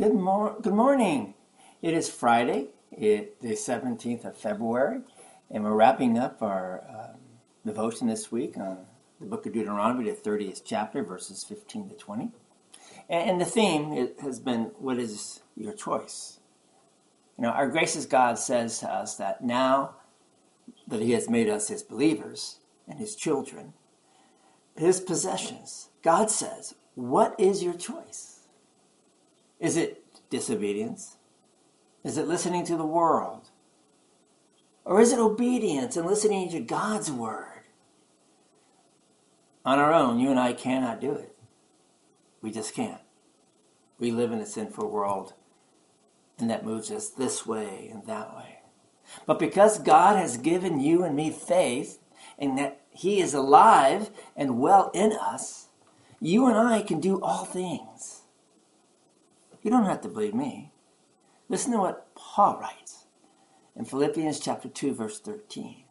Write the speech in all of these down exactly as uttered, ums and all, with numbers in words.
Good, mor- good morning. It is Friday, it, the seventeenth of February, and we're wrapping up our um, devotion this week on the book of Deuteronomy, the thirtieth chapter, verses fifteen to twenty. And, and the theme it has been, what is your choice? You know, our gracious God says to us that now that He has made us His believers and His children, His possessions, God says, what is your choice? Is it disobedience? Is it listening to the world? Or is it obedience and listening to God's word? On our own, you and I cannot do it. We just can't. We live in a sinful world, and that moves us this way and that way. But because God has given you and me faith, and that He is alive and well in us, you and I can do all things. You don't have to believe me. Listen to what Paul writes in Philippians chapter two, verse thirteen.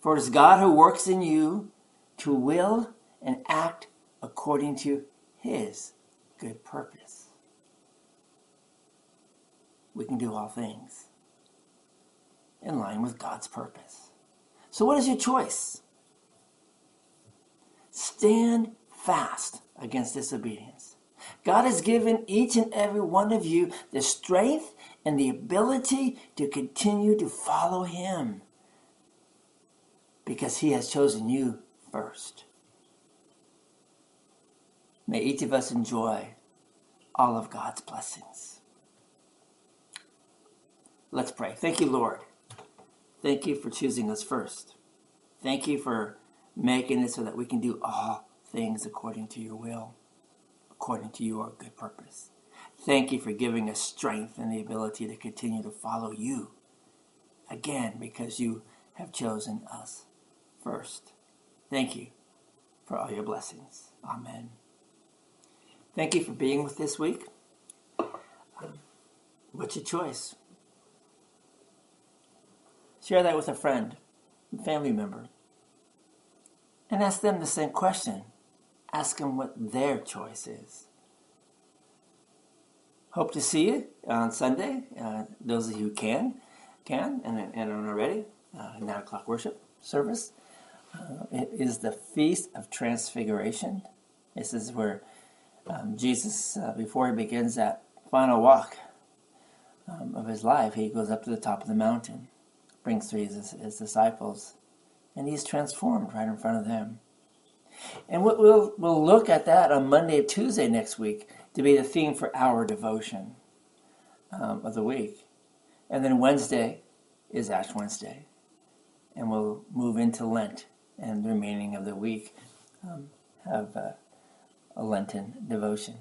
For it is God who works in you to will and act according to His good purpose. We can do all things in line with God's purpose. So what is your choice? Stand fast against disobedience. God has given each and every one of you the strength and the ability to continue to follow Him because He has chosen you first. May each of us enjoy all of God's blessings. Let's pray. Thank you, Lord. Thank you for choosing us first. Thank you for making it so that we can do all things according to your will, according to your good purpose. Thank you for giving us strength and the ability to continue to follow you. Again, because you have chosen us first. Thank you for all your blessings. Amen. Thank you for being with this week. What's your choice? Share that with a friend, a family member, and ask them the same question. Ask them what their choice is. Hope to see you on Sunday, uh, those of you who can, can and, and are already, uh, nine o'clock worship service. Uh, it is the Feast of Transfiguration. This is where um, Jesus, uh, before He begins that final walk um, of His life, He goes up to the top of the mountain, brings three of his, his disciples, and He's transformed right in front of them. And we'll, we'll look at that on Monday or Tuesday next week to be the theme for our devotion um, of the week. And then Wednesday is Ash Wednesday. And we'll move into Lent and the remaining of the week um, have uh, a Lenten devotion.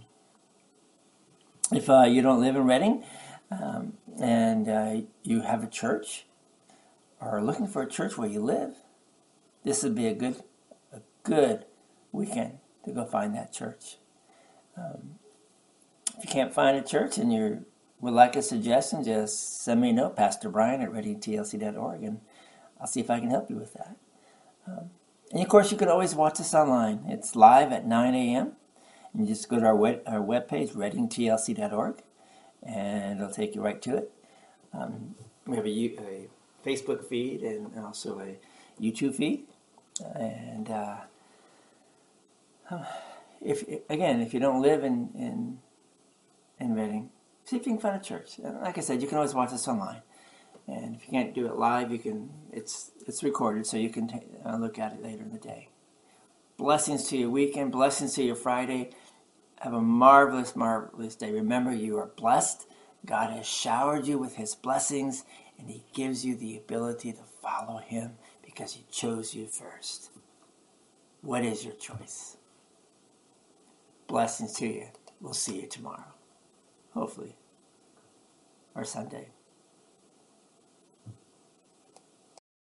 If uh, you don't live in Reading um, and uh, you have a church or are looking for a church where you live, this would be a good a good weekend to go find that church. Um, if you can't find a church and you would like a suggestion, just send me a note, Pastor Brian at Reading T L C dot org, and I'll see if I can help you with that. Um, and of course, you can always watch us online. It's live at nine a.m. and you just go to our web our webpage, Reading T L C dot org, and it'll take you right to it. Um, we have a, a Facebook feed and also a YouTube feed, and. Uh, If again, if you don't live in, in in Reading, see if you can find a church. And like I said, you can always watch us online. And if you can't do it live, you can. It's it's recorded, so you can t- uh, look at it later in the day. Blessings to your weekend. Blessings to your Friday. Have a marvelous, marvelous day. Remember, you are blessed. God has showered you with His blessings, and He gives you the ability to follow Him because He chose you first. What is your choice? Blessings to you. We'll see you tomorrow, hopefully, or Sunday.